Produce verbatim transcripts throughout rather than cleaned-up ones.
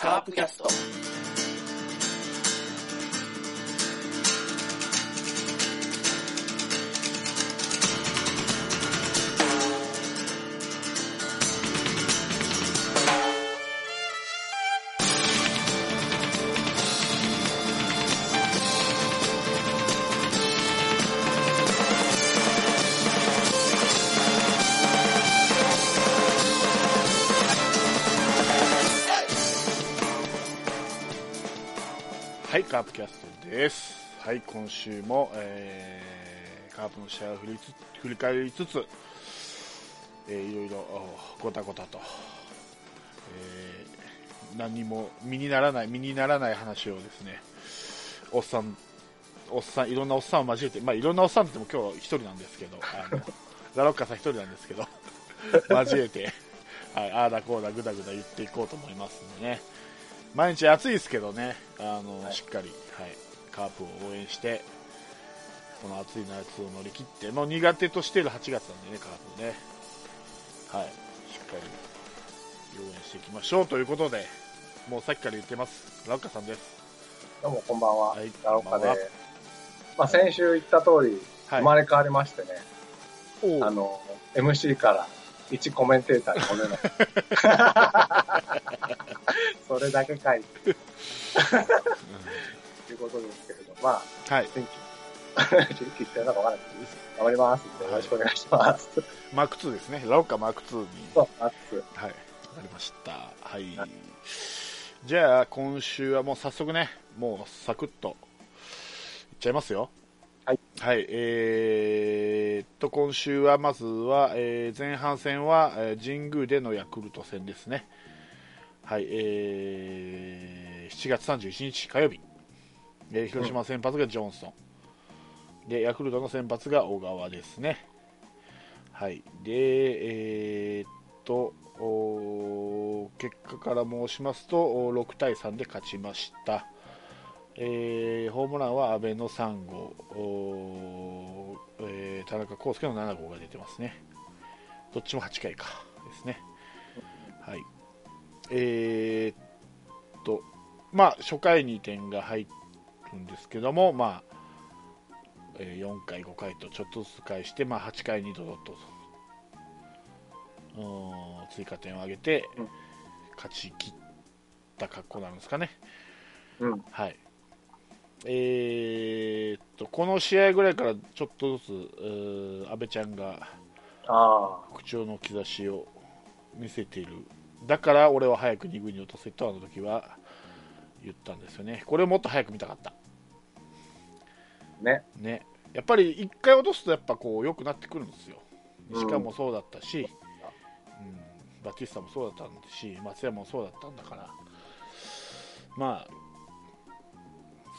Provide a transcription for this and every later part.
カープキャスト。カープキャストです。はい、今週も、えー、カープの試合を振りつ振り返りつつ、えー、いろいろごたごたと、えー、何も身にならない身にならない話をですね、おっさんおっさんいろんなおっさんを交えて、まあいろんなおっさんっても今日一人なんですけど、あのラロッカさん一人なんですけど交えて、はい、ああだこうだぐだぐだ言っていこうと思いますのでね。毎日暑いですけどね、あの、はい、しっかり、はい、カープを応援して、この暑い夏を乗り切って、もう苦手としているはちがつなんでね、カープね、はい、しっかり応援していきましょうということで、もうさっきから言ってます、ラロッカさんです。どうもこんばんは、はい、ラロッカで、まあ、先週言った通り、はい、生まれ変わりましてね、はい、あの、エムシー から一コメンテーターにこれない。それだけかいということですけれど、まあ、はい、天気、天気ってなんかわからないです。頑張りますので、はい、よろしくお願いします。マークツーですね。ラオカマークツーに。そう、マークツー。はい、わかりました。はい。はい、じゃあ、今週はもう早速ね、もうサクッといっちゃいますよ。はい。はい、えー、っと、今週はまずは、えー、前半戦は、えー、神宮でのヤクルト戦ですね。はい、えー、しちがつさんじゅういちにち火曜日、えー、広島先発がジョンソン、うん、でヤクルトの先発が小川ですね。はい、で、えー、っと結果から申しますとろくたいさんで勝ちました。えー、ホームランは阿部のさんごう、えー、田中康介のななごうが出てますね。どっちもはちかいかですね。はい、えー、っとまあ、初回に点が入るんですけども、まあ、よんかい、ごかいとちょっとずつ返して、まあ、はちかいにドドッと追加点を挙げて勝ち切った格好なんですかね。うん、はい、えー、っとこの試合ぐらいからちょっとずつ阿部ちゃんが復調の兆しを見せている。だから俺は早くに軍に落とせとあの時は言ったんですよね。これをもっと早く見たかった。ね。ね。やっぱりいっかい落とすとやっぱこう良くなってくるんですよ。西川もそうだったし、うんうん、バティスタもそうだったし、松山もそうだったんだから、まあ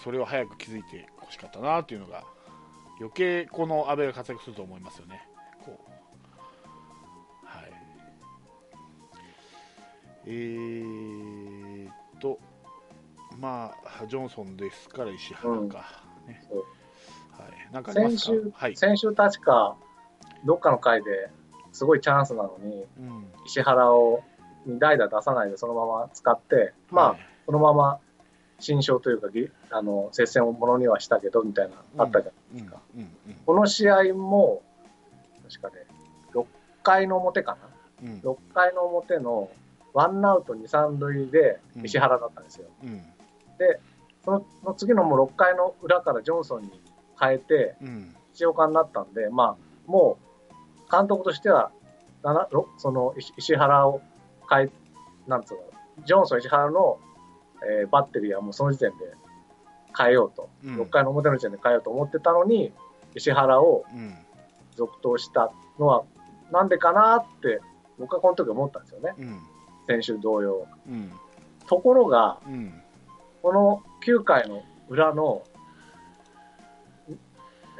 それを早く気づいてほしかったなというのが、余計この阿部が活躍すると思いますよね。こう、えーっとまあジョンソンですから石原か、うん、ね、はい、なんかありますか。先週、はい、先週確かどっかの回ですごいチャンスなのに、うん、石原を代打出さないでそのまま使って、まあ、はい、そのまま新勝というかあの接戦をものにはしたけどみたいなあったじゃないですか、うんうんうんうん、この試合も確かねろっかいの表かな、うん、ろっかいの表のワンアウトに、さん塁で石原だったんですよ、うんうん、でその、その次のもうろっかいの裏からジョンソンに変えて一岡になったんで、まあ、もう監督としてはその石原を変えなんつうのジョンソン石原の、えー、バッテリーはもうその時点で変えようと、うん、ろっかいの表の時点で変えようと思ってたのに石原を続投したのはなんでかなって僕はこの時思ったんですよね、うん、先週同様、うん、ところが、うん、このきゅうかいの裏の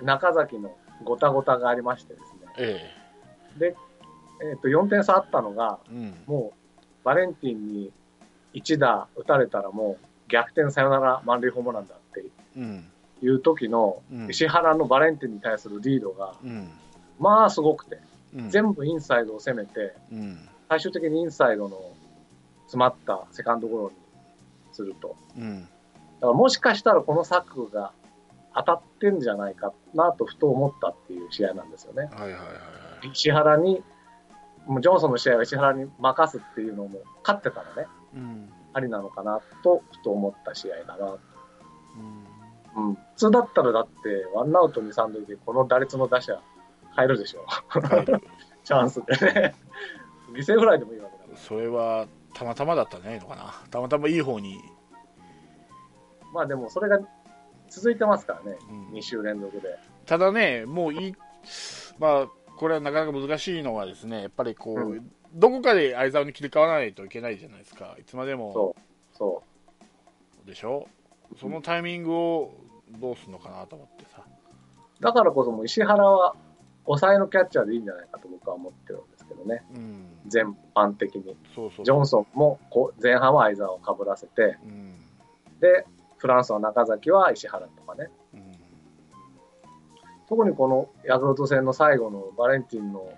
中崎のごたごたがありましてですね、ええ、で、えー、とよんてん差あったのが、うん、もうバレンティンにいち打打たれたらもう逆転サヨナラ満塁ホームランだっていう時の石原のバレンティンに対するリードが、うん、まあすごくて、うん、全部インサイドを攻めて、うん、最終的にインサイドの詰まったセカンドゴロにすると、うん、だからもしかしたらこの策が当たってんじゃないかなとふと思ったっていう試合なんですよね、はいはいはい、石原にもうジョンソンの試合は石原に任すっていうのも勝ってたらね、うん、ありなのかなとふと思った試合だな、うんうん、普通だったらだってワンアウトに、さん塁でこの打率の打者入るでしょ、はい、チャンスでね犠牲フライでもいいわけだから、それはたまたまだったんじゃないのかな、たまたまいい方に、まあでもそれが続いてますからね、うん、に週連続で。ただね、もういい、まあ、これはなかなか難しいのはですね、やっぱりこう、うん、どこかで相澤に切り替わらないといけないじゃないですか、いつまでも。そうそうでしょ、そのタイミングをどうするのかなと思ってさ、うん、だからこそもう石原は抑えのキャッチャーでいいんじゃないかと僕は思ってるんですけどね、うん、全般的に。そうそうそう、ジョンソンもこ前半は相澤をかぶらせて、うん、でフランスの中崎は石原とかね、うん、特にこのヤクルト戦の最後のバレンティンの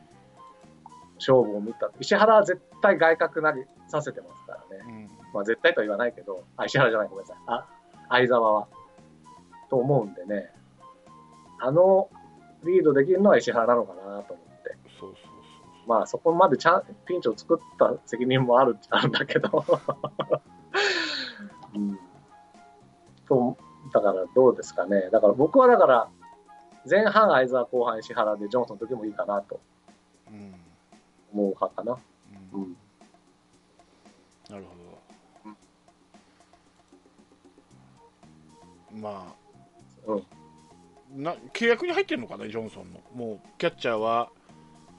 勝負を見た、石原は絶対外角投げさせてますからね、うん、まあ、絶対とは言わないけど、あ、石原じゃない、ごめんなさい、あ、相澤はと思うんでね、あのリードできるのは石原なのかなと思って、そうそうそう、まあそこまでチャンピンチを作った責任もあるんだけど、うんと、だからどうですかね。だから僕はだから前半相澤、後半石原でジョンソンの時もいいかなと思う派かな、うんうん、なるほど、うん、まあ、うん、な契約に入ってるのかな、ジョンソンのもうキャッチャーは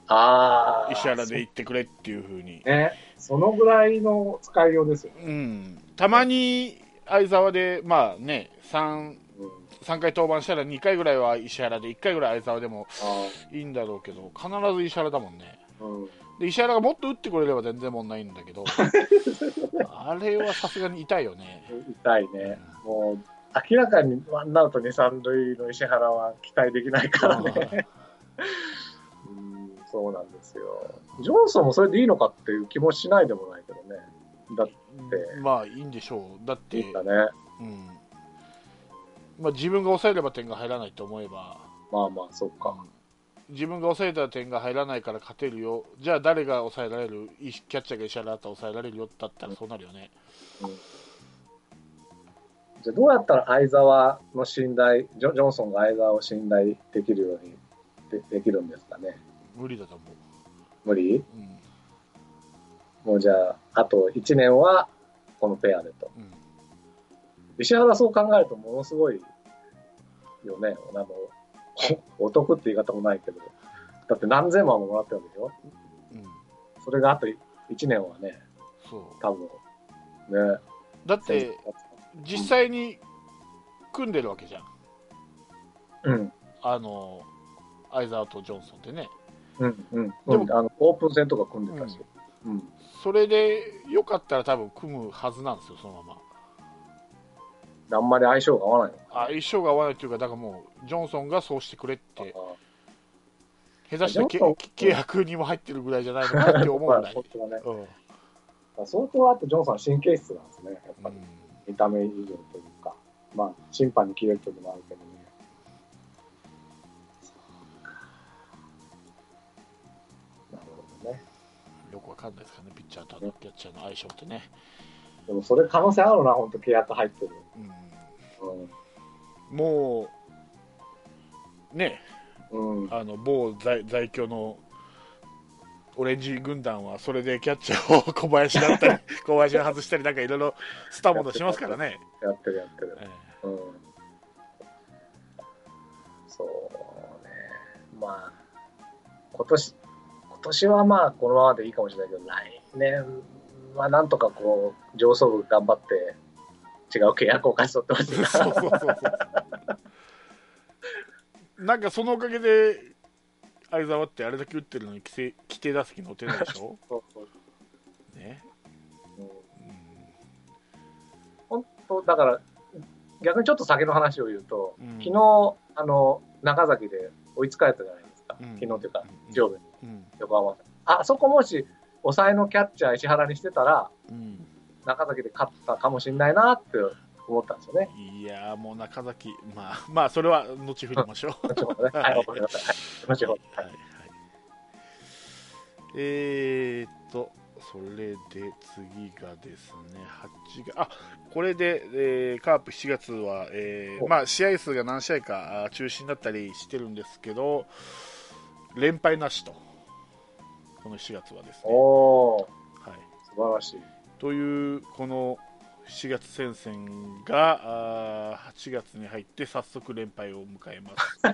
あ石原で行ってくれっていう風に そ,、ね、そのぐらいの使いようですよね、うん、たまに相澤で、まあね、3, さんかい登板したらにかいぐらいは石原でいっかいぐらい相澤でもいいんだろうけど、必ず石原だもんね、うん、で石原がもっと打ってくれれば全然問題ないんだけどあれはさすがに痛いよね、痛いね、うん、もう明らかにワンアウトに、さん塁の石原は期待できないからねうん、そうなんですよ。ジョンソンもそれでいいのかっていう気もしないでもないけどね、だってまあいいんでしょう、だっていいんだね、うん、まあ、自分が抑えれば点が入らないと思えば、まあまあそうか、自分が抑えたら点が入らないから勝てるよ、じゃあ誰が抑えられる、キャッチャーが石原だったら抑えられるよだったらそうなるよね、うんうん、じゃあどうやったら相澤の信頼、ジョ、ジョンソンが相澤を信頼できるように で, できるんですかね。無理だと思う。無理、うん、もうじゃああといちねんはこのペアでと、うん、石原そう考えるとものすごいよね、あのお得って言い方もないけど、だって何千万ももらってるんでしょ、うん、それがあといちねんはね、そう多分ね、だって実際に組んでるわけじゃん、うん、あの相澤とジョンソンってね、うんうん、でもあのオープン戦とか組んでたし、うんうん、それでよかったら多分組むはずなんですよ、そのまま。あんまり相性が合わないのか。相性が合わないというか、だからもうジョンソンがそうしてくれって、下手したら契約にも入ってるぐらいじゃないのかなって思うぐらい、ね、うん、相当あとジョンソンは神経質なんですね、やっぱり、うん、見た目以上というか、まあ、審判に切れる時もあるけどね。なるほどね、よくわかんないですかね、ピッチャーとキャッチャーの相性ってね。でもそれ可能性あるな、本当契約入ってる、うんうん、もうね、うん、あの某 在, 在京のオレンジ軍団はそれでキャッチャーを小林だったり小林を外したりなんかいろいろスターも出しますからね、やってるやってる、ええ、うん、そうね、まあ今年今年はまあこのままでいいかもしれないけど、来年はなんとかこう上層部頑張って違う契約を勝ち取ってほしいな。そうそうそうそうなんかそのおかげで相澤ってあれだけ打ってるのに規定打席に打てないでしょそうそう、ね、うん、本当だから逆にちょっと先の話を言うと、うん、昨日あの中崎で追いつかれたじゃないですか、うん、昨日というか、うん、上部に横浜、うん、あそこもし抑えのキャッチャー石原にしてたら、うん、中崎で勝ったかもしれないなって思ったんですよね。いやーもう中崎、まあ、まあそれは後振りましょう。後ほどね。はい、ごめんなさい。後ほど。はい。えーっと、それで次がですね、はちがつ、あ、これで、えー、カープしちがつは、えーまあ、試合数が何試合か中止になったりしてるんですけど、連敗なしと、このしがつはですね。おー、はい、素晴らしい。という、このしがつ戦線がはちがつに入って早速連敗を迎えます。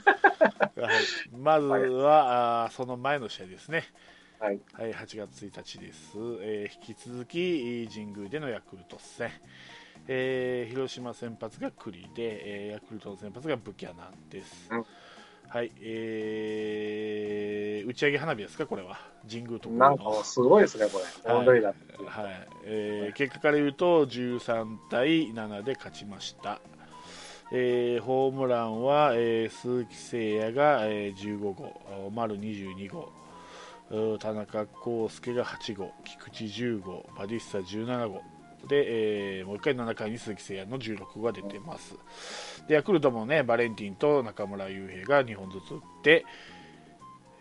はい、まずは、はい、その前の試合ですね。はい、はい、はちがつついたちです、えー、引き続き神宮でのヤクルト戦、えー、広島先発が栗で、えー、ヤクルトの先発がブキャナンです、うん、はい、えー、打ち上げ花火ですかこれは。神宮ところのなんかすごいですねこれ、はい、はい、えー、結果から言うとじゅうさんたいななで勝ちました。えー、ホームランは、えー、鈴木誠也が、えー、じゅうごごう、丸にじゅうにごう、田中康介がはちごう、菊池じゅうごう、バディスタじゅうななごうで、えー、もういっかいななかいに鈴木誠也のじゅうろくごうが出てます。でヤクルトもねバレンティンと中村悠平がにほんずつ打って、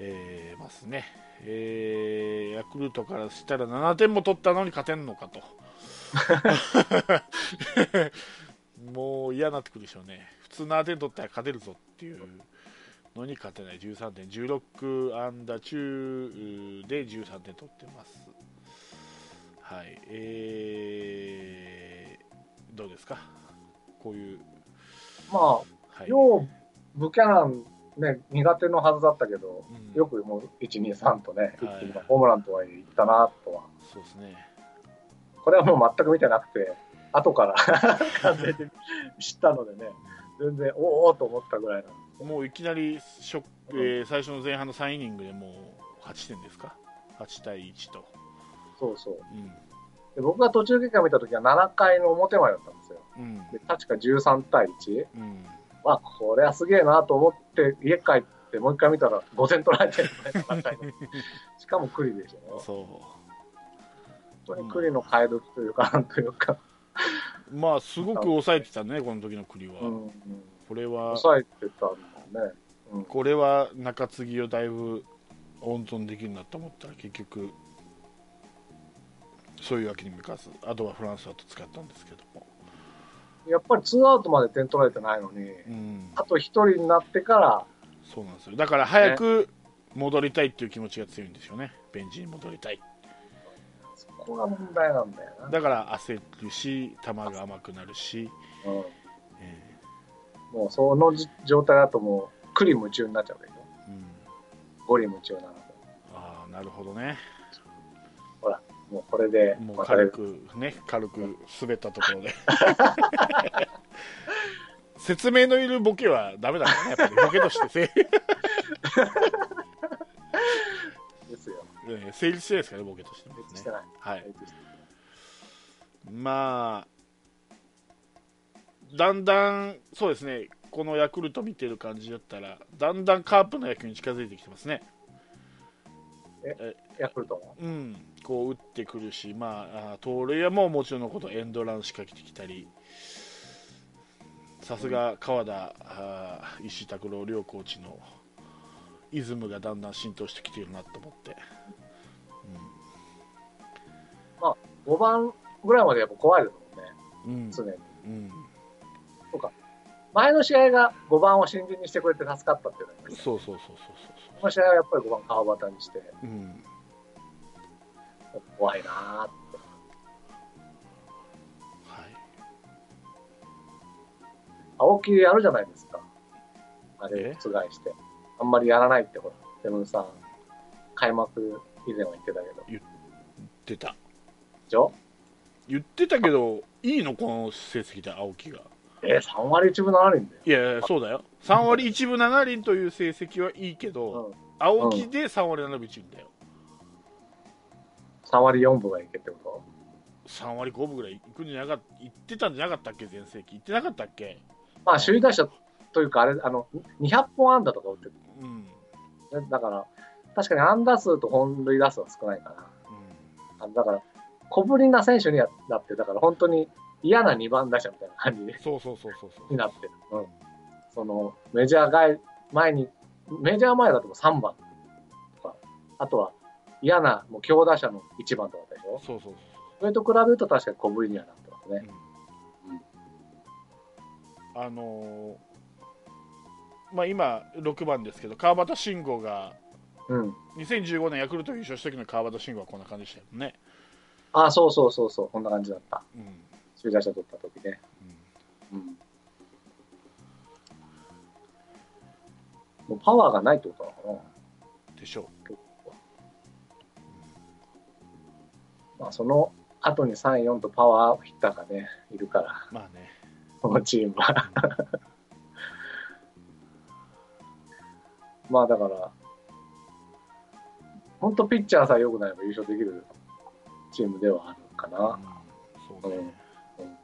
えー、ますね、えー、ヤクルトからしたらななてんも取ったのに勝てんのかともう嫌になってくるでしょうね。普通ななてん取ったら勝てるぞっていうのに勝てない。 じゅうさんてん、じゅうろくアンダー中でじゅうさんてん取ってます。はい、えー、どうですかこういうまあ、はい、ようブキャナン、ね、苦手のはずだったけど、うん、よくもう いちにさん とね、はい、一気にホームランとはいったなとは。そうですね、これはもう全く見てなくて後から完全に知ったのでね全然おおと思ったぐらいなんで、もういきなりショック、えー、最初の前半のさんイニングでもうはってんですか、はちたいいちと。そうそう、うん、で僕が途中経過見たときはななかいの表前だったんですよ、うん、で確かじゅうさんたいいち、うん、まあこれはすげえなと思って家帰ってもう一回見たらごてん取られてるねななかいのしかも栗でしょ、ね、そう本当に栗の替え時というかなんというかまあすごく抑えてたねこの時の栗は、うんうん、これは抑えてたんだね、うん、これは中継ぎをだいぶ温存できるなと思ったら結局そういうわけにもいかず、あとはフランスだと使ったんですけども、やっぱりツーアウトまで点取られてないのに、うん、あとひとりになってから。そうなんですよ、だから早く戻りたいっていう気持ちが強いんですよね、ベンチに戻りたい。そこが問題なんだよな。だから焦るし球が甘くなるし、うん、えーもうその状態だともうクリ夢中になっちゃうわけよ、うん、ゴリ夢中なので。ああなるほどね。ほらもうこれでもう軽くね軽く滑ったところで説明のいるボケはダメだからねやっぱりボケとしてせですよ、ね、成立してないですからねボケとして、ね、成立してない、はい、まあだんだんそうですね、このヤクルト見てる感じだったらだんだんカープの野球に近づいてきてますね。えヤクルトも、うん、こう打ってくるし、まあ盗塁はもうもちろんのことエンドラン仕掛けてきたり、さすが川田、うん、石井拓郎両コーチのイズムがだんだん浸透してきてるなと思って、うん、まあごばんぐらいまでやっぱ怖いですもんね、うん、常に、うんそうか前の試合がごばんを新人にしてくれて助かったっていうのが、ね、そうそうそうそうそうこの試合はやっぱりごばん川端にして、うん、怖いなーって、はい、青木やるじゃないですかあれ覆してあんまりやらないってほらセブンさん開幕以前は言ってたけど言ってたでしょ言ってたけどいいのこの成績で青木がえー、さんわりいちぶななりんだよ。いやいやそうだよさんわりいちぶななりんという成績はいいけど、うん、青木でさんわりななぶいちりんだよ。さんわりよんぶがいけってこと？ さん 割ごぶぐらいいくんじゃなかった、いってたんじゃなかったっけ全盛期いってなかったっけ。まあ首位打者というかあれあのにひゃっぽんあんだとか打ってる、うん、だから確かに安打数と本塁打数は少ないから、うん、あのだから小ぶりな選手になって、だから本当に嫌なにばん打者みたいな感じになってる、うん、そのメジャー外前にメジャー前だとさんばんとか、あとは嫌なもう強打者のいちばんとかでしょ。そうそうそう、それと比べると確かに小ぶりにはなってますね、うんうん、あのーまあ、今ろくばんですけど川端慎吾が、うん、にせんじゅうごねんヤクルト優勝した時の川端慎吾はこんな感じでしたよね。ああそうそうそうそう、こんな感じだった、うん、首位打者取った時ね、うんうん、もうパワーがないってことなのかなでしょう。まあ、その後にさん、よんとパワーヒッターがねいるから、まあね、このチームはまあだから本当ピッチャーさえ良くなれば優勝できるチームではあるかな、うん、そうね、うん、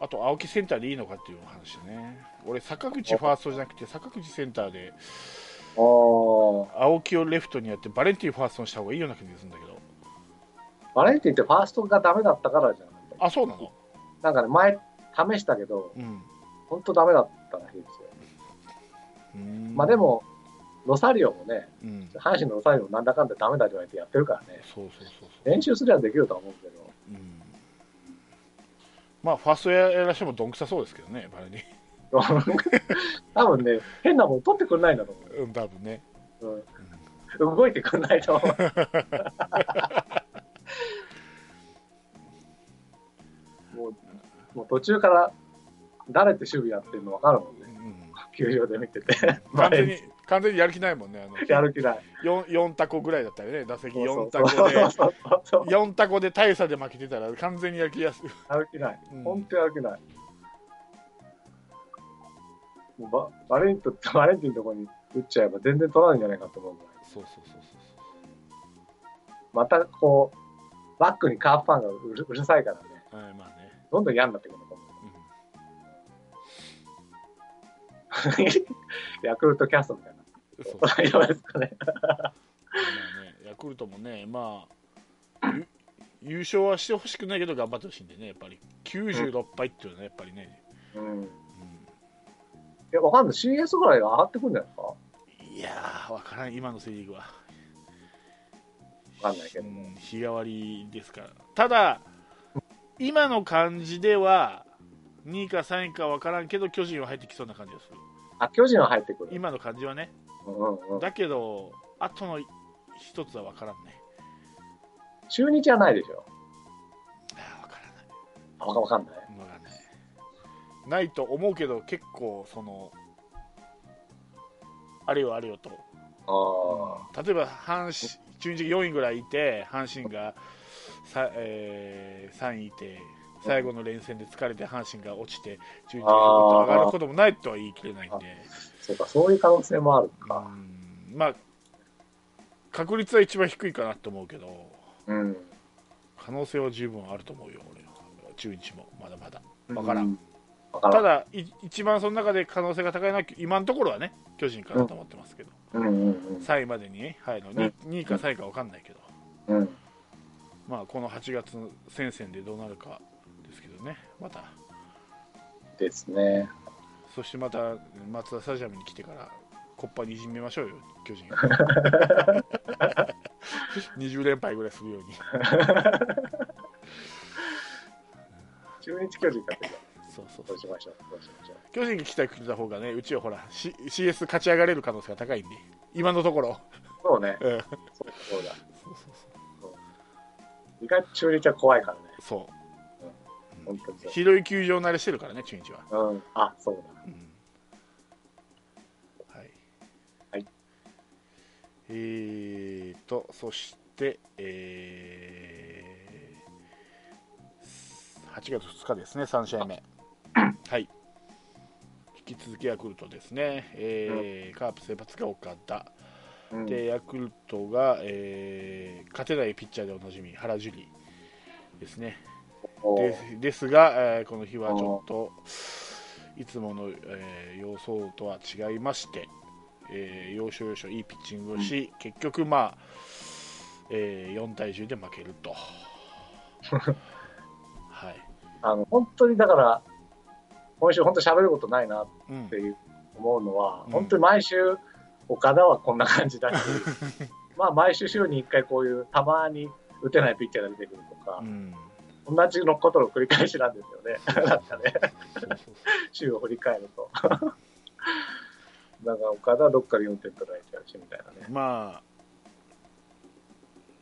あと青木センターでいいのかっていう話ね。俺坂口ファーストじゃなくて坂口センターで、あ青木をレフトにやってバレンティンファーストにした方がいいような気がするんだけど、バレンティンってファーストがダメだったからじゃなかった。あ、そうなの。なんかね前試したけど、うん、本当ダメだったらしいですよ。うーん、まあでもロサリオもね、うん、阪神のロサリオもなんだかんだダメだって言われてやってるからね。そうそうそうそう、練習すればできるとは思うけど、うん、まあファーストやらしてもどんくさそうですけどねバレに多分ね変なもん取ってくれないんだと思う。うん、多分ね、うんうん、動いてくれないと思うもう、もう途中から誰って守備やってるの分かるもんね、うん、球場で見てて完全に完全にやる気ないもんね。あのやる気ない 4, 4タコぐらいだったよね打席。よんタコでよんタコで大差で負けてたら完全にやる気やすやる気ない、うん、本当にやる気ない。もう バ, バレンティンのところに打っちゃえば全然取らないんじゃないかと思うぐらい。そうそうそうそうそう、またこうバックにカープファンがう る, うるさいからね、はいまあね、どんどん嫌になってくるのかも、うん、ヤクルトキャストみたいな。そうそうですかね。ヤクルトもね、まあ優勝はしてほしくないけど頑張ってほしいんでね、やっぱりきゅうじゅうろっぱいっていうのはやっぱりね、うんうん、いやわかんない シーエス ぐらいは上がってくるんじゃないですか。いやーわからん、今のセリーグはわかんないけど、うん、日替わりですから。ただ今の感じではにいかさんいか分からんけど巨人は入ってきそうな感じがする。あ、巨人は入ってくる今の感じはね、うんうん、だけどあとの一つは分からんね。中日じゃないでしょ。あ、分からない。あ、分かんない分からないないと思うけど、結構そのあれよあれよと、あ、うん、例えば阪神中日よんいぐらいいて阪神がさ、えー、さんいいて最後の連戦で疲れて阪神が落ちて中日が上がることもないとは言い切れないんで。そうか、そういう可能性もあるか。うん、まあ確率は一番低いかなと思うけど、うん、可能性は十分あると思うよ俺は。中日もまだまだ分からん、うん、分からん。ただい一番その中で可能性が高いのは今のところはね巨人かなと思ってますけど、うんうんうんうん、さんいまでに入るの、うん、にいかさんいか分かんないけど、うん、まあ、このはちがつの戦線でどうなるかですけどね、またですね。そしてまたマツダスタジアムに来てからコッパにいじめましょうよ巨人にじゅうれんぱいぐらいするように中日巨人勝ってた。そうそうそう、どうしましょう、どうしましょう。巨人に来てくれた方がね、うちはほら、C、シーエス 勝ち上がれる可能性が高いんで今のところ。そうね、うん、そうだ、そうそうそう、意外と中日は怖いからね。そう、うん、本当にそう。広い球場慣れしてるからね中日は、うん、あ、そうだ、うん、はい、はい、えーとそして、えー、はちがつふつかですねさんしあいめはい引き続きヤクルトですね、えーうん、カープ先発が岡田で、ヤクルトが、えー、勝てないピッチャーでおなじみ原樹里ですね。 で, ですが、えー、この日はちょっといつもの、えー、予想とは違いまして、えー、要所要所いいピッチングをし、うん、結局まあえー、よんたいじゅうで負けると、はい、あの本当にだから今週本当に喋ることないなっていう思うのは、うん、本当に毎週岡田はこんな感じだしまあ毎週週にいっかいこういうたまに打てないピッチャーが出てくるとか、うん、同じのことの繰り返しなんですよねなんかね週を振り返るとだから岡田はどっかでよんてん取られちゃうしみたいなね。まあ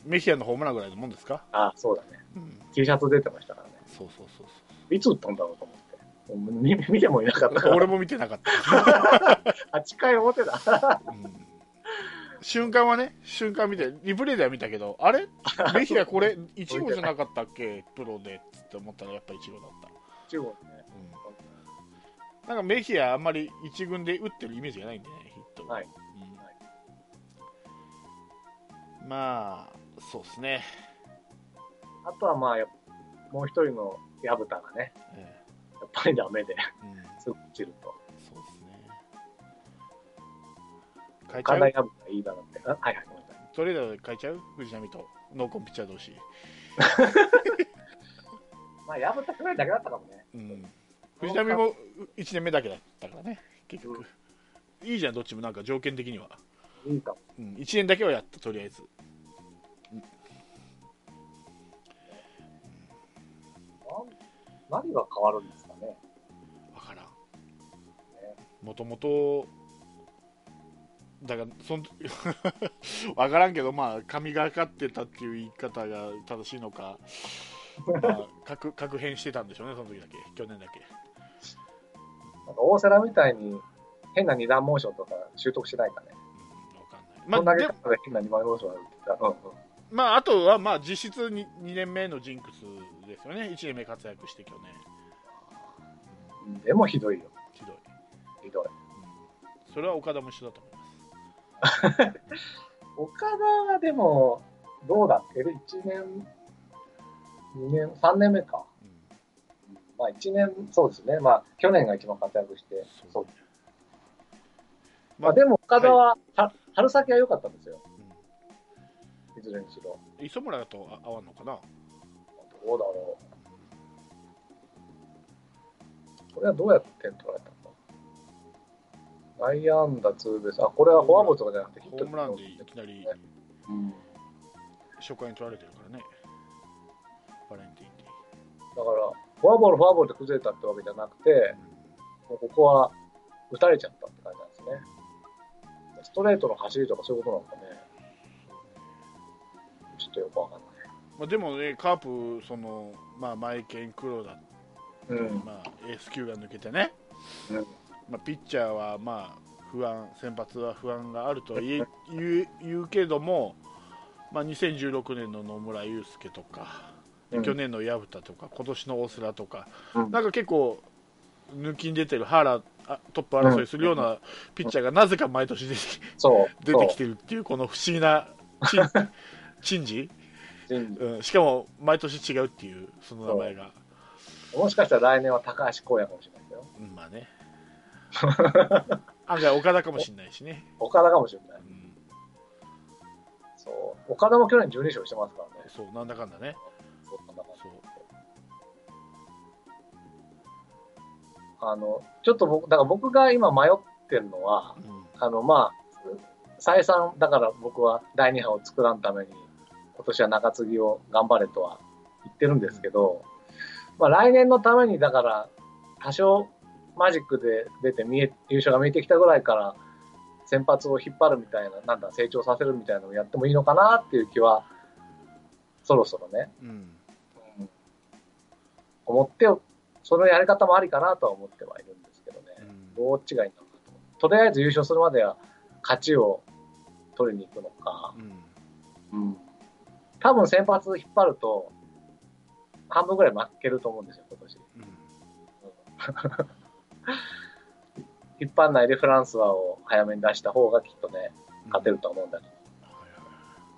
メヒアのホームランぐらいのもんですか。ああそうだね、うん、T シャツ出てましたからね。そうそうそうそういつ打ったんだろうと思って見てもいなかったから。俺も見てなかったはちかい表だ、うん、瞬間はね瞬間見てリプレイでは見たけどあれメヒアこれいち号じゃなかったっけプロでって思ったらやっぱいち号だったいち号ね、うん、なんかメヒアあんまりいち軍で打ってるイメージがないんでねヒットは、はいうんはい、まあそうですね。あとはまあもう一人の矢蓋がね、ええやっぱりダメで、うん、すぐ落ちると。そうですね。変えちゃう。課題がいいだろうって。はいはい。トレードで変えちゃう？藤浪とノーコンピッチャー同士。まあやぶたくらいだけだったかもね。うん、藤浪もいちねんめだけだったからね。結局、うん、いいじゃんどっちもなんか条件的には。いいかも。うん、いちねんだけはやったとりあえず。何が変わるんですかね。わからん。もともとだからそんわからんけどまあ神がかってたっていう言い方が正しいのか、まあ、確, 確変してたんでしょうねその時だけ去年だけ。なんか大瀬良みたいに変な二段モーションとか習得しないかね。わ、うん、かんない。まあこんだけ変な二段モーションあるって言ったら。うんまあ、あとはまあ実質 2, にねんめのジンクスですよね。いちねんめ活躍して去年でもひどいよひどいひどい、うん、それは岡田も一緒だと思います岡田はでもどうだっけいちねんにねんさんねんめか、うんまあ、いちねんそうですね、まあ、去年が一番活躍してそうです、まあ、でも岡田は、はい、春先は良かったんですよ。いずれにしろ磯村だと合わんのかな。どうだろうこれは。どうやって点取られたの。内野安打ツーベース。あこれはフォアボールとかじゃなくてヒットホームランでいきなり、うん、初回に取られてるからねバレンティンって。だからフォアボールフォアボールで崩れたってわけじゃなくて、うん、もうここは打たれちゃったって感じなんですね。ストレートの走りとかそういうことなのかね。ちょっとよくわかんない。まあ、でもねカープそのまあマイケン黒田、うん、まあエース級が抜けてね、うんまあ、ピッチャーはまあ不安先発は不安があると言 う, 言, う言うけども、まあ、にせんじゅうろくねんの野村祐介とか、うん、去年の矢蓋とか今年の大瀬良とか、うん、なんか結構抜きに出てる原トップ争いするようなピッチャーがなぜか毎年出 て, 出てきてるっていうこの不思議な珍事、うん、しかも毎年違うっていうその名前がもしかしたら来年は高橋光也かもしれないですよ、うん、まあね案外岡田かもしれないしね。岡田かもしれない、うん、そう岡田も去年じゅうに勝してますからね。そうなんだかんだね。そうなんだかんだそうあのちょっと僕だから僕が今迷ってるのは、うん、あのまあ再三だから僕は第二波を作らんために今年は中継ぎを頑張れとは言ってるんですけど、まあ、来年のためにだから多少マジックで出て見え優勝が見えてきたぐらいから先発を引っ張るみたいななんだ成長させるみたいなのをやってもいいのかなっていう気はそろそろね、うんうん、思ってそのやり方もありかなとは思ってはいるんですけどね、うん、どっちがいいんだろうなと。とりあえず優勝するまでは勝ちを取りに行くのか、うんうん、多分先発引っ張ると半分ぐらい負けると思うんですよ今年、うん、引っ張んないでフランスワを早めに出した方がきっとね勝てると思うんだけど、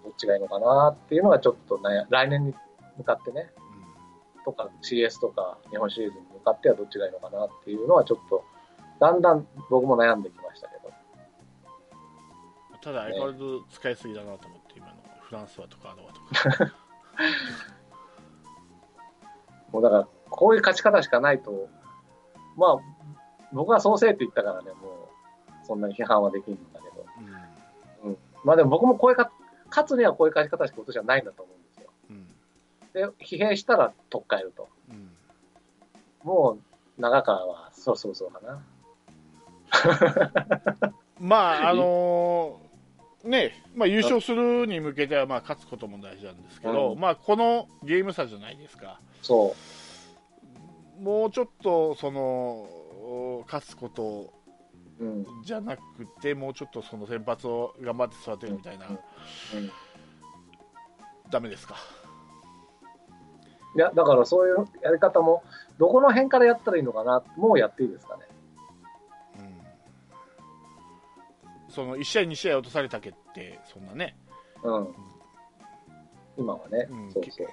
うん、どっちがいいのかなっていうのがちょっと、ね、来年に向かってね、うん、とか シーエス とか日本シリーズに向かってはどっちがいいのかなっていうのはちょっとだんだん僕も悩んできましたけど。ただ相変わらず使いすぎだなと思って今のフランスはとかアドバとかもうだからこういう勝ち方しかないと、まあ僕はそうせえって言ったからね、もうそんなに批判はできるんだけど、うんうん、まあでも僕もこういうか勝つにはこういう勝ち方しかことじゃないんだと思うんですよ、うん、で疲弊したら取っ換えると、うん、もう長川はそうそうそうかなまああのー、ね、まあ、優勝するに向けてはまあ勝つことも大事なんですけど、うん、まあこのゲーム差じゃないですか。そうもうちょっとその勝つことじゃなくて、うん、もうちょっとその先発を頑張って育てるみたいな、うんうん、ダメですか。いやだからそういうやり方もどこの辺からやったらいいのかな、もうやっていいですかね。そのいち試合に試合落とされたけってそんなね、うん、今はね、うん、そうそう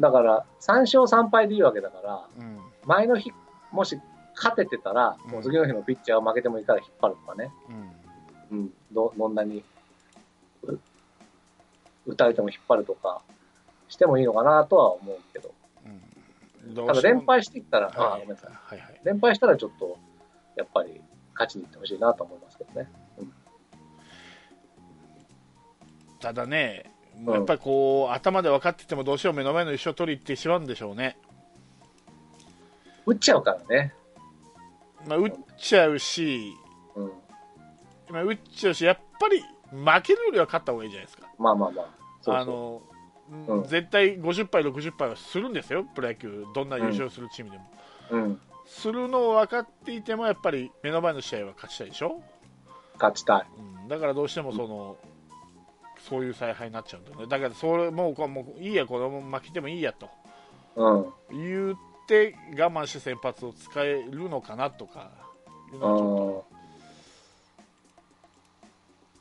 だからさんしょうさんぱいでいいわけだから、うん、前の日もし勝ててたら、うん、もう次の日のピッチャーは負けてもいいから引っ張るとかね、うんうん、ど, どんなに打たれても引っ張るとかしてもいいのかなとは思うけど、うん、どうただ連敗していったら、はい、あごめんなさい、はいはい、連敗したらちょっとやっぱり勝ちに行ってほしいなと思いますけどね、うん、ただね、やっぱりこう、うん、頭で分かっててもどうしよう目の前の一生取りってしまうんでしょうね。打っちゃうからね、まあ、打っちゃうし、うんまあ、打っちゃうしやっぱり負けるよりは勝った方がいいじゃないですか。まあまあまあそうそうあの、うん、絶対ごじゅっぱいろくじゅっぱいはするんですよ、プロ野球どんな優勝するチームでも、うんうんするのを分かっていてもやっぱり目の前の試合は勝ちたいでしょ。勝ちたい、うん、だからどうしてもその、うん、そういう采配になっちゃうんだよね。だからそれもう、もういいやこれも負けてもいいやと、うん、言って我慢して先発を使えるのかなとかいうのはちょ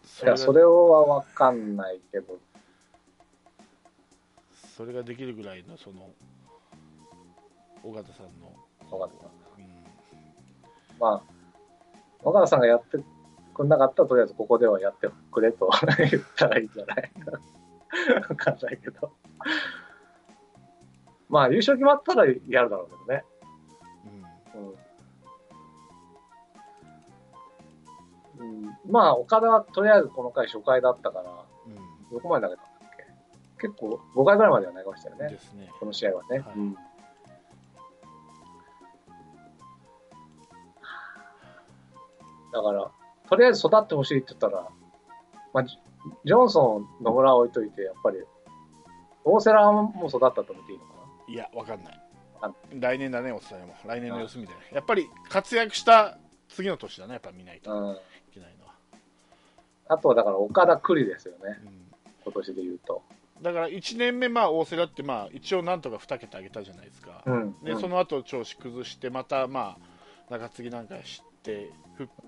っと、それが、いやそれは分かんないけどそれができるぐらいのその尾形さんの尾形さん、うん、まあ尾形さんがやってくれなかったらとりあえずここではやってくれと言ったらいいんじゃない分かんないけどまあ優勝決まったらやるだろうけどね、うんうんうん、まあ岡田はとりあえずこの回初回だったから、うん、どこまで投げたんだっけ、結構ごかいぐらいまでは投げましたよ ね, ですねこの試合はね、はいうんだからとりあえず育ってほしいって言ったら、まあ、ジョンソン野村は置いといてやっぱり大瀬良も育ったと見ていいのかな。いや分かんない来年だね、大瀬良も来年の様子みたいな、やっぱり活躍した次の年だね、やっぱ見ないといけないのは、うん、あとはだから岡田栗ですよね、うん、今年でいうとだからいちねんめまあ大瀬良ってまあ一応なんとかにけた上げたじゃないですか、うん、で、うん、その後調子崩してまたまあ中継ぎなんかしてで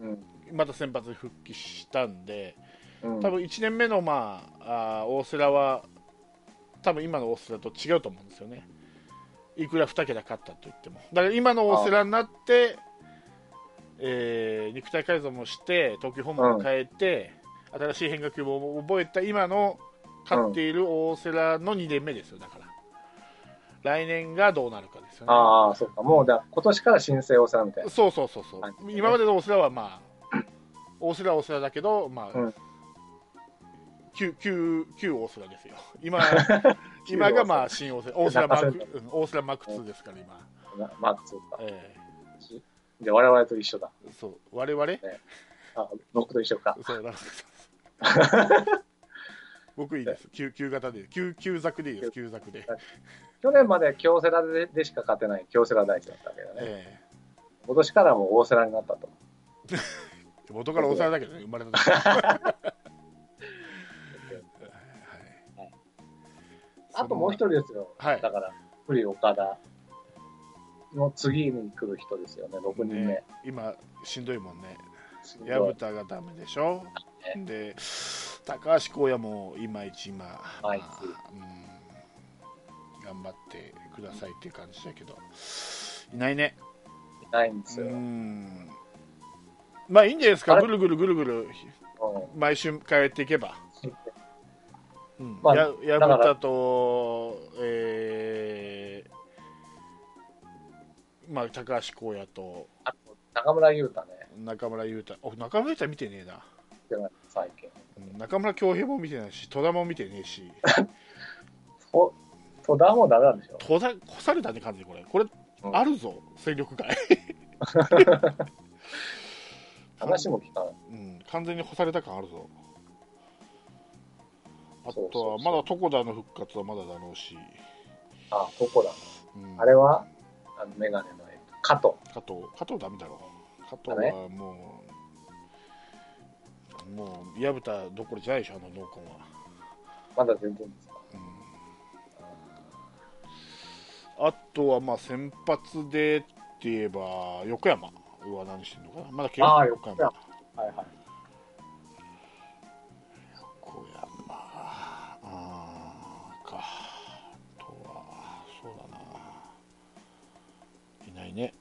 うん、また先発復帰したんで、うん、多分いちねんめの、まあ、あ大瀬良は多分今の大瀬良と違うと思うんですよね、いくらにけた勝ったと言っても。だから今の大瀬良になって、えー、肉体改造もして投球フォームも変えて、うん、新しい変化球も覚えた今の勝っている大瀬良のにねんめですよ。だから来年がどうなるかですよね。ああ、そうか。もうだ今年から新生大瀬良みたいな。そうそうそうそう。ね、今までの大瀬良はまあ大瀬良は大瀬良だけどまあ、うん、旧旧旧大瀬良ですよ。今今がまあ新大瀬良大瀬良マーク大瀬良マークツーですから今。マークツーか。ええー。じゃあ我々と一緒だ。そう我々？ね、あ僕と一緒か。そうなんです。僕いいです。旧旧型で旧旧ザクでいいです。旧ザクで。去年まで京セラでしか勝てない京セラ大地だったわけだね、えー、今年からもう大セラになったと元から大セラだけどね生まれた時あともう一人ですよ、はい、だからフリー岡田の次に来る人ですよねろくにんめ、ね、今しんどいもんね。薮田がダメでしょ、ね、で高橋光也もいまいち今あいつ、うん頑張ってくださいっていう感じだけどいないね。いないんですよ。うんまあいいんじゃないですか。ぐるぐるぐるぐる毎週通っていけば、うんまあ、や薮田と、えーまあ、高橋光也とあと中村優太ね。中村優太、お中村優太見てねえな。最近中村恭平も見てないし、戸田も見てねえし。お戸田もダメなんでしょ。戸田こされたって感じこれ。これ、うん、あるぞ戦力外。話も聞かない。うん、完全に干された感あるぞ。あとはまだ床田の復活はまだだろうし。あ、床田。うん、あれはあのメガネの加藤。加藤加藤ダメだろう。加藤はもうもう薮田どころじゃないでしょ、あの濃紺は。まだ全然ですか。うん、あとはまあ先発でって言えば横山。うわ何してんのかな、まだ怪我横山。はいはい。横山あーか。あとはそうだな。いないね。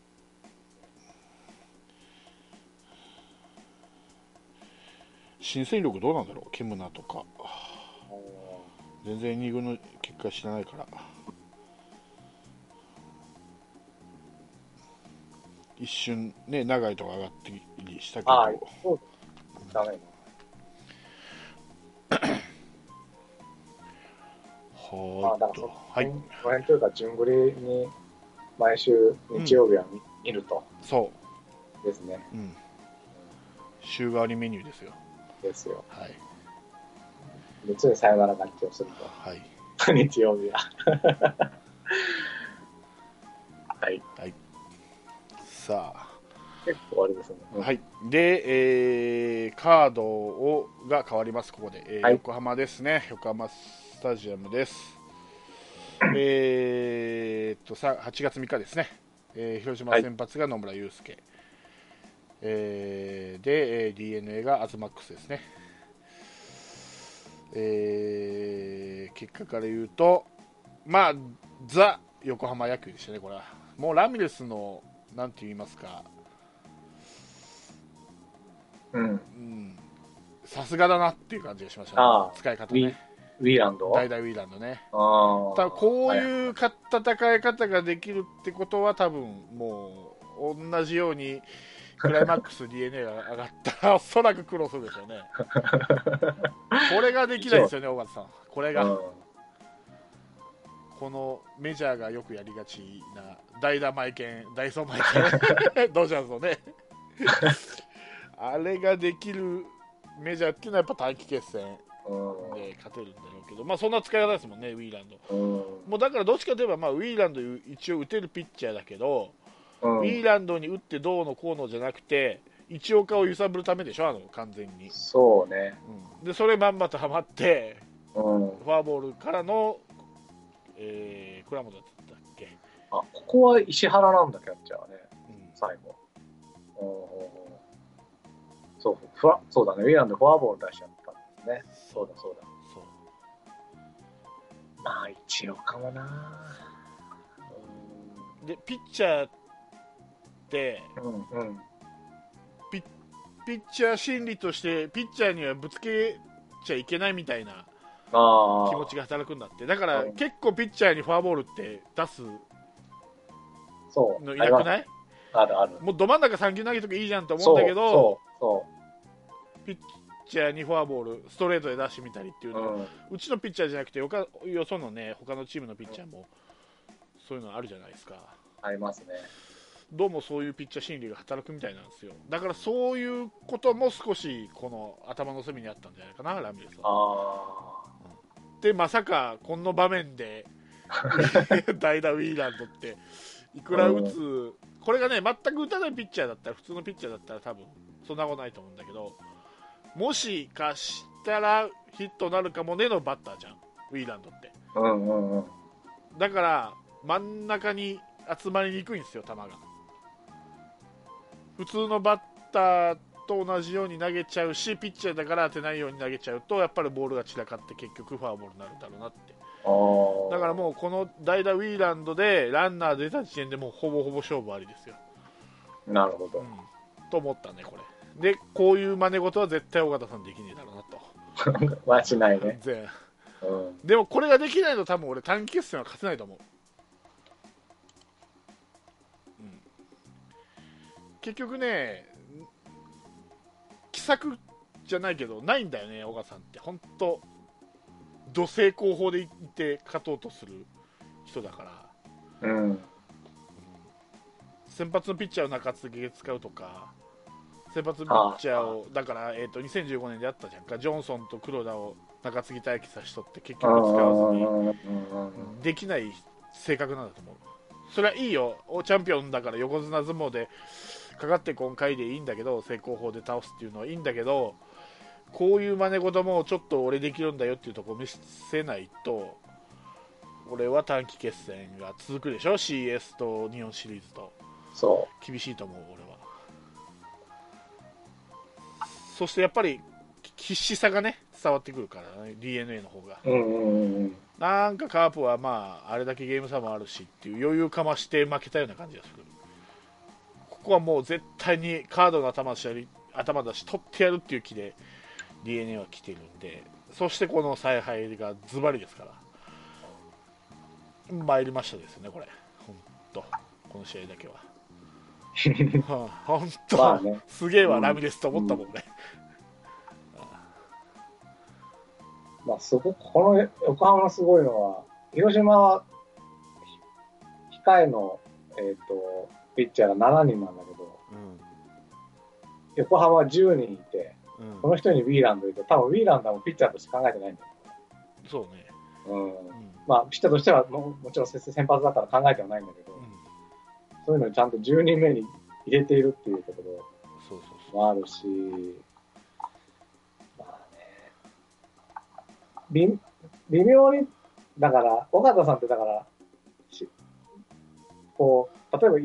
新戦力どうなんだろう。ケムナとか。全然に軍の結果知らないから。一瞬ね長いとか上がってきしたけど、あそうだね。はあ、はい。ごひゃくというか順繰りに毎週日曜日は見ると、うん、そうですね。うん。週替わりメニューですよ。ですよ。はい。別にさよなら楽器をすると、はい。日曜日は。はい。はい。さあ結構あれですね、うん、はいで、えー、カードをが変わります。ここで、えーはい、横浜ですね。横浜スタジアムです。えー、っとさはちがつみっかですね、えー、広島先発が野村祐介、はい、えー、で ディーエヌエー がアズマックスですね、えー、結果から言うとまあザ横浜野球でしたね。これはもうラミレスのなんて言いますか、さすがだなっていう感じがしましたね。あ使い方ね。ウィーランド、代々ウィーランドね。あ多分こういうか戦い方ができるってことは多分もう同じようにクライマックス ディーエヌエー が上がったらおそらく苦労するでしょうね。これができないですよね、尾形さん。これが、うん、このメジャーがよくやりがちな代打マイケン、ダイソーマイケン、ドジャースのね、あれができるメジャーっていうのはやっぱ短期決戦で勝てるんだろうけど、まあそんな使い方ですもんね、ウィーランド。もうだからどっちかといえば、まあ、ウィーランド一応打てるピッチャーだけど、ウィーランドに打ってどうのこうのじゃなくて、一岡を揺さぶるためでしょ、あの完全に。そうね。うん、でそれまんまとはまって、うん、フォアボールからのえー、倉本だったっけ。あ、ここは石原なんだキャッチャーはね、うん、最後おそうふわそうだね、ウィーランドフォアボール出しちゃったんですね。そうだそうだそうまあ一岡もなでピッチャーって、うんうん、ピ, ピッチャー心理としてピッチャーにはぶつけちゃいけないみたいなあ気持ちが働くんだって。だから、うん、結構ピッチャーにフォアボールって出すのいなくない？あるある。もうど真ん中さん球投げときいいじゃんと思うんだけど、そうそうそうピッチャーにフォアボールストレートで出してみたりっていうのは、うん、うちのピッチャーじゃなくてよかよそのね他のチームのピッチャーもそういうのあるじゃないですか。ありますね。どうもそういうピッチャー心理が働くみたいなんですよ。だからそういうことも少しこの頭の隅にあったんじゃないかな、ラミレスは。あでまさかこの場面で代打ウィーランドっていくら打つ、これがね全く打たないピッチャーだったら普通のピッチャーだったら多分そんなことないと思うんだけど、もしかしたらヒットなるかもねのバッターじゃんウィーランドって、うんうんうん、だから真ん中に集まりにくいんですよ球が。普通のバッターと同じように投げちゃうし、ピッチャーだから当てないように投げちゃうとやっぱりボールが散らかって結局フォアボールになるんだろうなって。あだからもうこの代打ウィーランドでランナー出た時点でもうほぼほぼ勝負ありですよ。なるほど、うん、と思ったねこれ。でこういう真似事は絶対尾形さんできねえだろうなとはしないね全、うん、でもこれができないと多分俺短期決戦は勝てないと思う、うん、結局ね奇策じゃないけどないんだよね尾形さんって本当土星工法でいって勝とうとする人だから、うん、先発のピッチャーを中継ぎで使うとか先発ピッチャーをだから、えー、とにせんじゅうごねんであったじゃんかジョンソンと黒田を中継ぎ待機させとって結局使わずにできない性格なんだと思う。それはいいよチャンピオンだから横綱相撲でかかって今回でいいんだけど正攻法で倒すっていうのはいいんだけどこういう真似事もちょっと俺できるんだよっていうところを見せないと俺は短期決戦が続くでしょ シーエス と日本シリーズとそう厳しいと思う俺は。そしてやっぱり必死さがね伝わってくるからね ディーエヌエー の方が、うんうんうん、なんかカープはまああれだけゲーム差もあるしっていう余裕かまして負けたような感じがする。ここはもう絶対にカードの頭出し、頭出し取ってやるっていう気で ディーエヌエー は来てるんでそしてこの采配がズバリですから参りましたですねこれ本当この試合だけは本当、まあね、すげえわ、うん、ラミレスと思ったもんね、うん、まあすごくこの横浜のすごいのは広島は控えの、えー、とピッチャーがななにんなんだけど、うん、横浜はじゅうにんいて、うん、この人にウィーランドいて多分ウィーランドもピッチャーとして考えてないんだよそうねうんうん、まあピッチャーとしては も, もちろん先発だから考えてはないんだけど、うん、そういうのにちゃんとじゅうにんめに入れているっていうところもあるし、そうそうそうまあね、微, 微妙にだから尾形さんってだからこう例えばい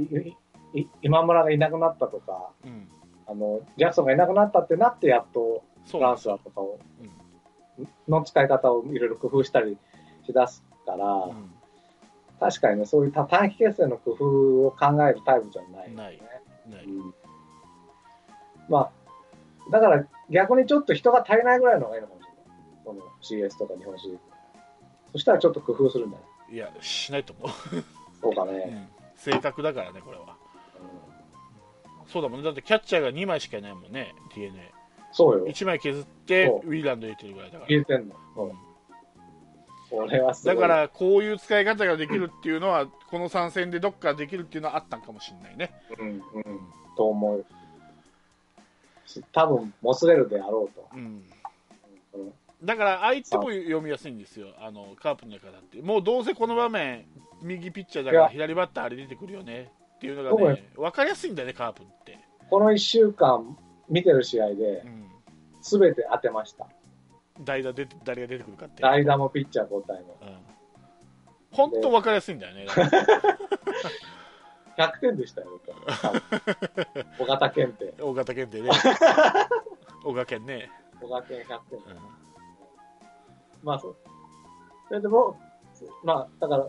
い今村がいなくなったとか、うん、あのジャクソンがいなくなったってなってやっとフランスはとかを。の使い方をいろいろ工夫したりしだすから、うん、確かにねそういう短期決戦の工夫を考えるタイプじゃないですね。ないない、うん、まあだから逆にちょっと人が足りないぐらいの方がいいのかもしれない。その シーエス とか日本シリーズ。そしたらちょっと工夫するんじゃない？いやしないと思う。そうかね、うん。正確だからねこれは、うん。そうだもんねだってキャッチャーがにまいしかいないもんね ディーエヌエー。そうよいちまい削ってウィーランド入れてるぐらいだから入れてんの、うん、これはすごいだからこういう使い方ができるっていうのはこの参戦でどっかできるっていうのはあったんかもしれないねうんうん、うん、と思う多分もつれるであろうと、うんうん、だから相手も読みやすいんですよあのカープの方ってもうどうせこの場面右ピッチャーだから左バッターあれ出てくるよねっていうのがね分かりやすいんだよねカープってこのいっしゅうかん見てる試合で、すべて当てました。代打で誰が出てくるかって。代打もピッチャー交代も。うん、本当分かりやすいんだよね。ひゃくてんでしたよ。尾形健って。尾形健ってね。尾形健ね。尾形健ひゃくてん、うん。まあそう。それでもまあだから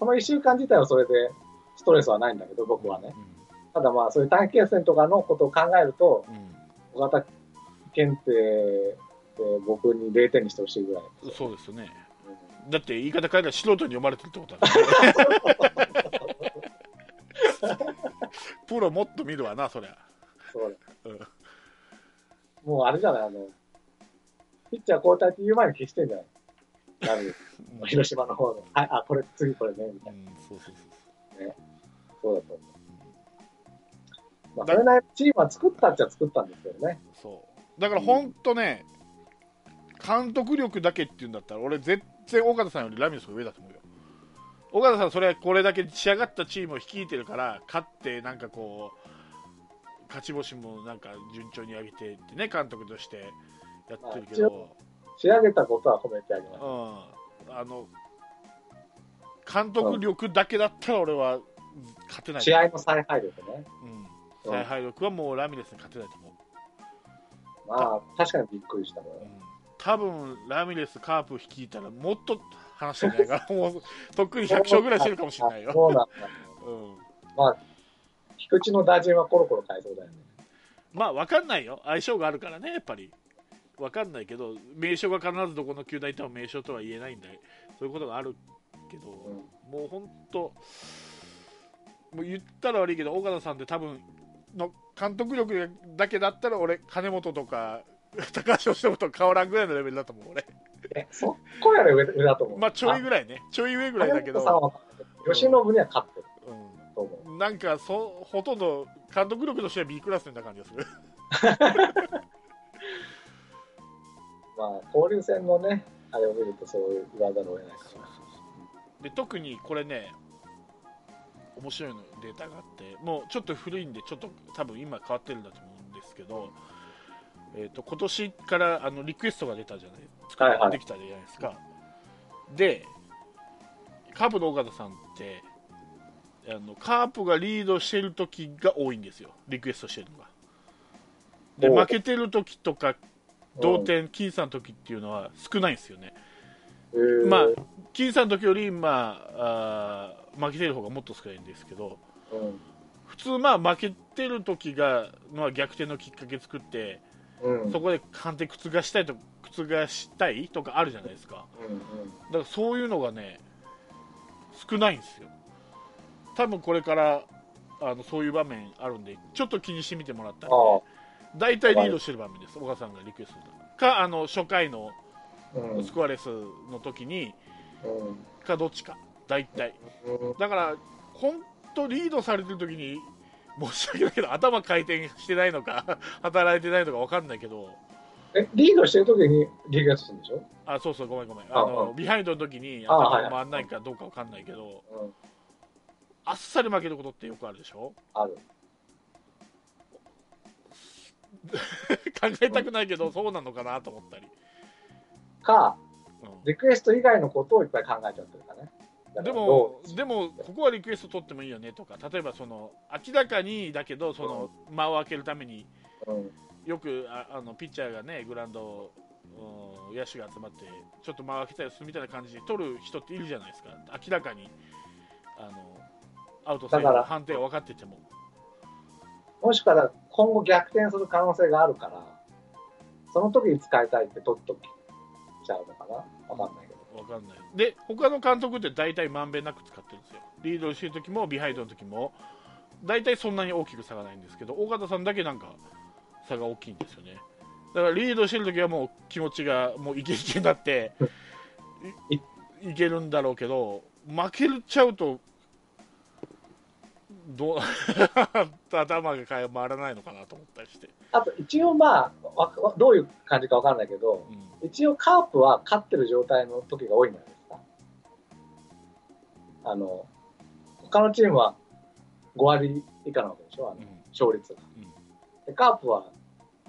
このいっしゅうかん自体はそれでストレスはないんだけど僕はね。うんただまあそういう短期決戦とかのことを考えると、うん、尾形健って僕にれいてんにしてほしいぐらいそうですね、うん、だって言い方変えたら素人に読まれてるってことだねプロもっと見るわなそりゃそうだ、うん、もうあれじゃないあのピッチャー交代って言う前に消してんじゃないなる広島の方のああこれ次これねみたいな、うん、そうそうそうねそうだと思うまあ、それなりにチームは作ったっちゃ作ったんですけどねそうだから本当ね、うん、監督力だけっていうんだったら俺絶対尾形さんよりラミレスが上だと思うよ尾形さんそれはこれだけ仕上がったチームを率いてるから勝ってなんかこう勝ち星もなんか順調に上げてってね監督としてやってるけど、まあ、仕上げたことは褒めてあげます、うん、あの監督力だけだったら俺は勝てない試合の采配力ねうん采配力はもうラミレスに勝てないと思うまあ確かにびっくりしたこれ、うん、多分ラミレスカープ率いたらもっと話してないからもうとっくにひゃく勝ぐらいしてるかもしれないよそうなんだ、ねうん、まあ菊池の打順はコロコロ変えそうだよねまあ分かんないよ、相性があるからね、やっぱり分かんないけど、名称が必ずどこの球団いても名称とは言えないんで、そういうことがあるけど、もう本当もう言ったら悪いけど、岡田さんって多分の監督力だけだったら俺、金本とか高橋由伸と変わらんぐらいのレベルだと思う、俺。え、そっこやら上だと思う。まあちょいぐらいね、ちょい上ぐらいだけど、由伸には勝ってる、うん、と思う。なんかそほとんど監督力としては B クラスみたいな感じがする。まあ交流戦のね、あれを見るとそういう裏だろうやないかな。そうそうそうで、特にこれね、面白いのデータがあって、もうちょっと古いんで、ちょっと多分今変わってるんだと思うんですけど、えー、と今年からあのリクエストが出たじゃないですか、はいはい、できたじゃないですか。で、カープの岡田さんってあのカープがリードしてる時が多いんですよ、リクエストしてるのが。で、負けてる時とか同点僅差の時っていうのは少ないんですよね。えー、まあ僅差の時より、まあ、あ負けてる方がもっと少ないんですけど、うん、普通まあ負けてる時がのは逆転のきっかけ作って、うん、そこで判定覆したいと覆したいとかあるじゃないですか。うんうん、だからそういうのがね少ないんですよ。多分これからあのそういう場面あるんでちょっと気にしてみてもらったら、ね、だいたいリードしてる場面です。岡さんがリクエストかあの初回のスコアレスの時に、うん、かどっちかだいたい。だから本当リードされてる時に申し訳ないけど頭回転してないのか働いてないのか分かんないけど。えリードしてる時にリードするんでしょ？あそうそうごめんごめんあのあビハインドの時に頭が回らないかどうか分かんないけど。あっさり負けることってよくあるでしょ？ある。考えたくないけど、うん、そうなのかなと思ったりか、うん、リクエスト以外のことをいっぱい考えちゃってるかね。でも、でもここはリクエスト取ってもいいよねとか、例えばその明らかにだけどその間を空けるために、うん、よくああのピッチャーがねグラウンド、うん、野手が集まってちょっと間を空けたりするみたいな感じで取る人っているじゃないですか。明らかにあのアウトサイドの判定が分かってても、もしかしたら今後逆転する可能性があるからその時に使いたいって取っときちゃうのかな。分かんないけど、分かんないで他の監督って大体まんべんなく使ってるんですよ。リードしてる時もビハイドの時も大体そんなに大きく差がないんですけど、尾形さんだけなんか差が大きいんですよね。だからリードしてる時はもう気持ちがもうイケイケになってい, いけるんだろうけど、負けちゃうとど頭が回らないのかなと思ったりして。あと一応まあどういう感じか分からないけど、うん、一応カープは勝ってる状態の時が多いんじゃないですか。あの他のチームはご割以下なわけでしょ、あの、うん、勝率が、うん、でカープは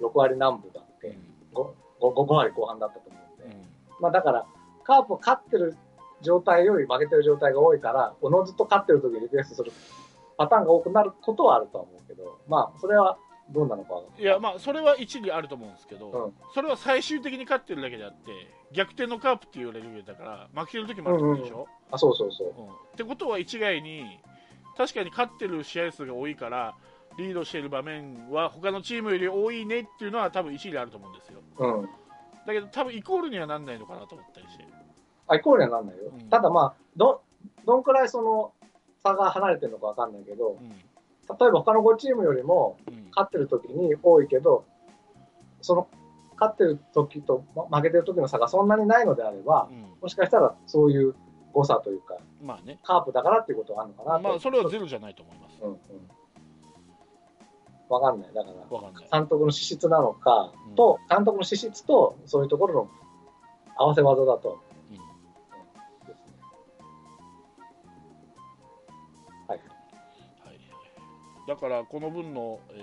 ろく割何分だって、うん、ご, ご, ご割後半だったと思うんで、うんまあ、だからカープは勝ってる状態より負けてる状態が多いからおのずと勝ってる時にリクエストするパターンが多くなることはあるとは思うけど、まあそれはどうなのか。いやまあそれは一理あると思うんですけど、うん、それは最終的に勝ってるだけであって逆転のカープって言われるようだから負けてる時もあるわけでしょ、うんうん、あそうそうそう、うん、ってことは一概に確かに勝ってる試合数が多いからリードしている場面は他のチームより多いねっていうのは多分一理あると思うんですよ、うん、だけど多分イコールにはなんないのかなと思ったりして。あイコールにはなんないよ、うん、ただまあ ど, どんくらいその差が離れてるのか分かんないけど、うん、例えば他のごチームよりも勝ってる時に多いけど、うん、その勝ってる時と負けてる時の差がそんなにないのであれば、うん、もしかしたらそういう誤差というか、まあね、カープだからっていうことがあるのかなと。まあそれはゼロじゃないと思います、うんうん、分かんない。だから監督の資質なのかと、うん、監督の資質とそういうところの合わせ技だと。だからこの分の、えっ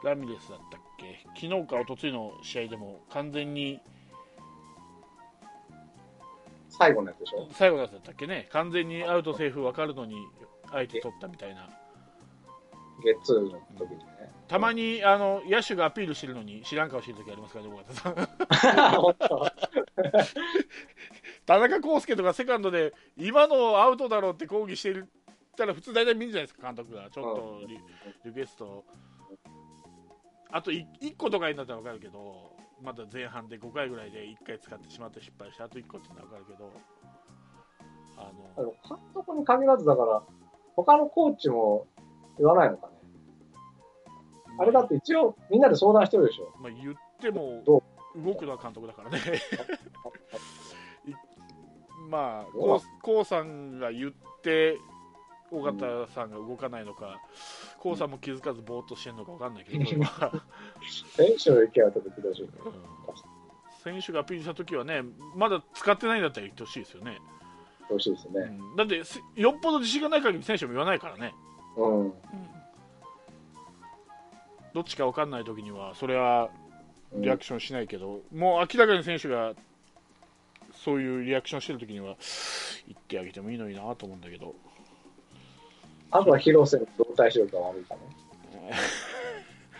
と、ラミレスだったっけ、昨日か一昨日の試合でも完全に最後のやつでしょ、最後のやつだったっけね、完全にアウトセーフ分かるのにあえて取ったみたいな。ゲッツーの時にね、たまにあの野手がアピールしてるのに知らん顔してる時ありますからね、尾形さん。本当田中康介とかセカンドで今のアウトだろうって抗議してるたら普通大体見るじゃないですか、監督がちょっと リ,、うん、リクエストあと 1, いっことかになったら分かるけど、まだ前半でごかいぐらいでいっかい使ってしまって失敗して、あといっこってのは分かるけど、あの監督に限らずだから他のコーチも言わないのかね、まあ、あれだって一応みんなで相談してるでしょ、まあ、言っても動くのは監督だからねまあこうこうさんが言って尾形さんが動かないのか、こうさんも気づかずぼーっとしてるのか分かんないけど選手の意見は特別だし、選手がアピールしたときはね、まだ使ってないんだったら言ってほしいですよね。欲しいですね、うん、だってよっぽど自信がない限り選手も言わないからね、うんうん、どっちか分かんないときにはそれはリアクションしないけど、うん、もう明らかに選手がそういうリアクションしてるときには言ってあげてもいいのになと思うんだけど、あとは広瀬の動体視力が悪いかね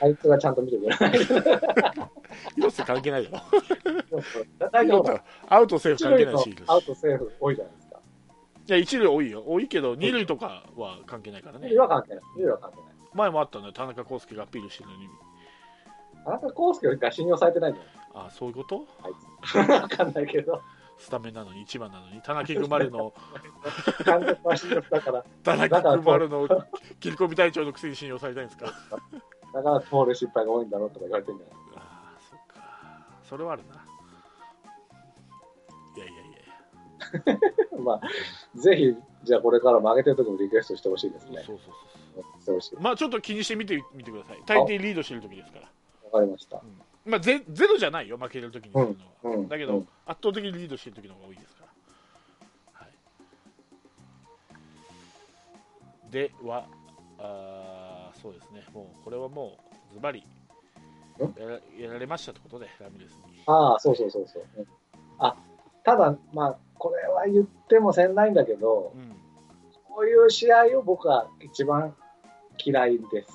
あいつがちゃんと見てくれない広瀬関係ないだろアウトセーフ関係ないし、アウトセーフ多いじゃないですか。いやいち塁多いよ、多いけどに塁とかは関係ないからね。に塁は関係ない、に塁は関係ない。前もあったんだよ、田中康介がアピールしてるのに田中康介が信用されてないんだよ。ああそういうことわかんないけど、スタメンなのにいちばんなのに田中丸の田中丸の切り込み隊長のくせに信用されたいんですかだから盗塁失敗が多いんだろうとか言われてるんじゃないですか。ああそっか、それはあるな。いやいやいやまあぜひじゃあこれからも上げてる時もリクエストしてほしいですね。そうそうそうそう、まあちょっと気にしてみてみてください。大抵リードしてる時ですから。わかりました、うんまあ、ゼ, ゼロじゃないよ、負けるときにするのは、うんうん、だけど、うん、圧倒的にリードしてるときの方が多いですから、はい、ではあそうですね、もうこれはもうズバリやられましたってことでラミレスに。ああそうそうそうそう、うん、あただまあこれは言ってもせんないんだけど、うん、こういう試合を僕は一番嫌いです。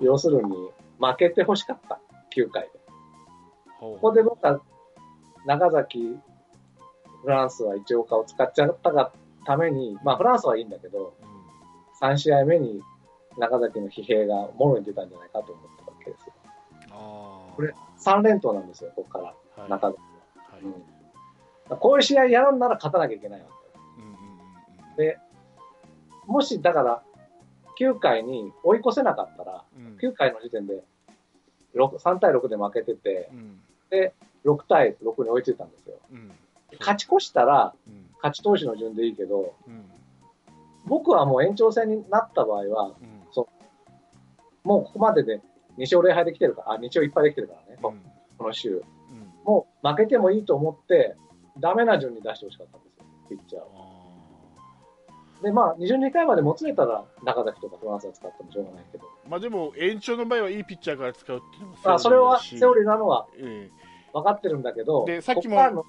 要するに負けてほしかったきゅうかいで。ここで僕は長崎フランスは一岡を使っちゃったがために、まあフランスはいいんだけど、うん、さんしあいめに長崎の疲弊がもろに出たんじゃないかと思ったわけですよ。あこれさん連投なんですよ、ここから中崎は、はいはいうん、こういう試合やるなら勝たなきゃいけないわけ、うんうんうん、でもしだからきゅうかいに追い越せなかったら、うん、きゅうかいの時点でさんたいろくで負けてて、うん、でろくたいろくに追いついたんですよ、うん、勝ち越したら、うん、勝ち投手の順でいいけど、うん、僕はもう延長戦になった場合は、うん、そもうここまででにしょうれいはいできてるから、あ、にしょういっぱいできてるからね、うん、この週、うん、もう負けてもいいと思ってダメな順に出してほしかったんですよ、ピッチャーを。でまあ、にじゅうにかいまでもつれたら中崎とかフランスは使ってもしょうがないけど、まあ、でも延長の場合はいいピッチャーから使うっていうのもセオリーだし、あそれはセオリーなのは分かってるんだけど、うん、でさっきも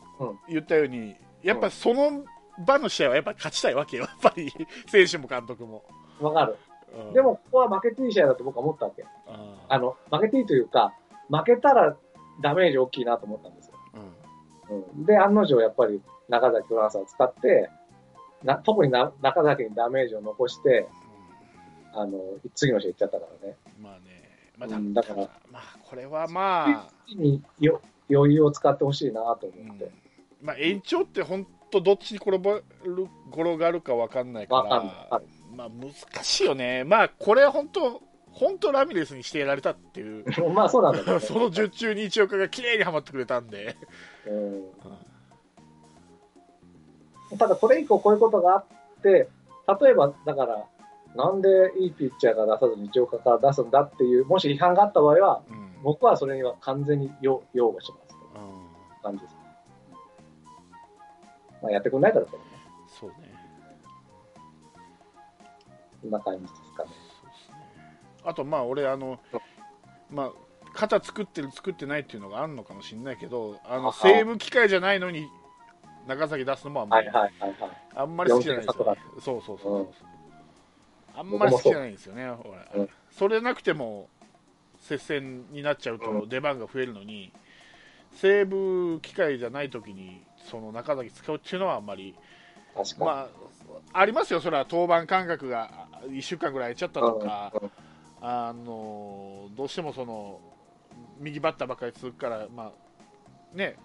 言ったように、うん、やっぱその場の試合はやっぱ勝ちたいわけよ、やっぱり選手も監督も分かる、うん、でもここは負けていい試合だと僕は思ったわけ、うん、あの負けていいというか負けたらダメージ大きいなと思ったんですよ、うんうん、で案の定やっぱり中崎フランスは使ってな、特にな中崎にダメージを残して、うん、あの次の試合行っちゃったからね。まあね、まあ、だ, だから、まあ、これはまあによ余裕を使ってほしいなと思って、うんまあ、延長って本当どっちに転ばる転がるか分かんないから、分かんない、まあ、難しいよね。まあこれは本当本当ラミレスにしてやられたっていうまあそうなんだけど、ね、その術中に一岡が綺麗にはまってくれたんで、うんうんただこれ以降こういうことがあって、例えばだからなんでいいピッチャーが出さずに一岡から出すんだっていうもし批判があった場合は、うん、僕はそれには完全に擁護します、うん、感じです、まあ、やってくれないからね。そうね。こんな感じですかね。そうですね。あとまあ俺あの、うん、まあ肩作ってる作ってないっていうのがあるのかもしれないけど、あのセーブ機会じゃないのに。長崎出すのもあんまり、はいはいはいはい、あんまり好きじゃないですよね。そうそうそう、うん、あんまり好きじゃないんですよね。ほら、うん、それなくても接戦になっちゃうと出番が増えるのに、うん、セーブ機会じゃないときにその中崎使うっていうのはあんまり、確かに、まあ、ありますよ。それは登板間隔がいっしゅうかんぐらい空いちゃったとか、うんうん、あのどうしてもその右バッターばっかり続くから、まあね、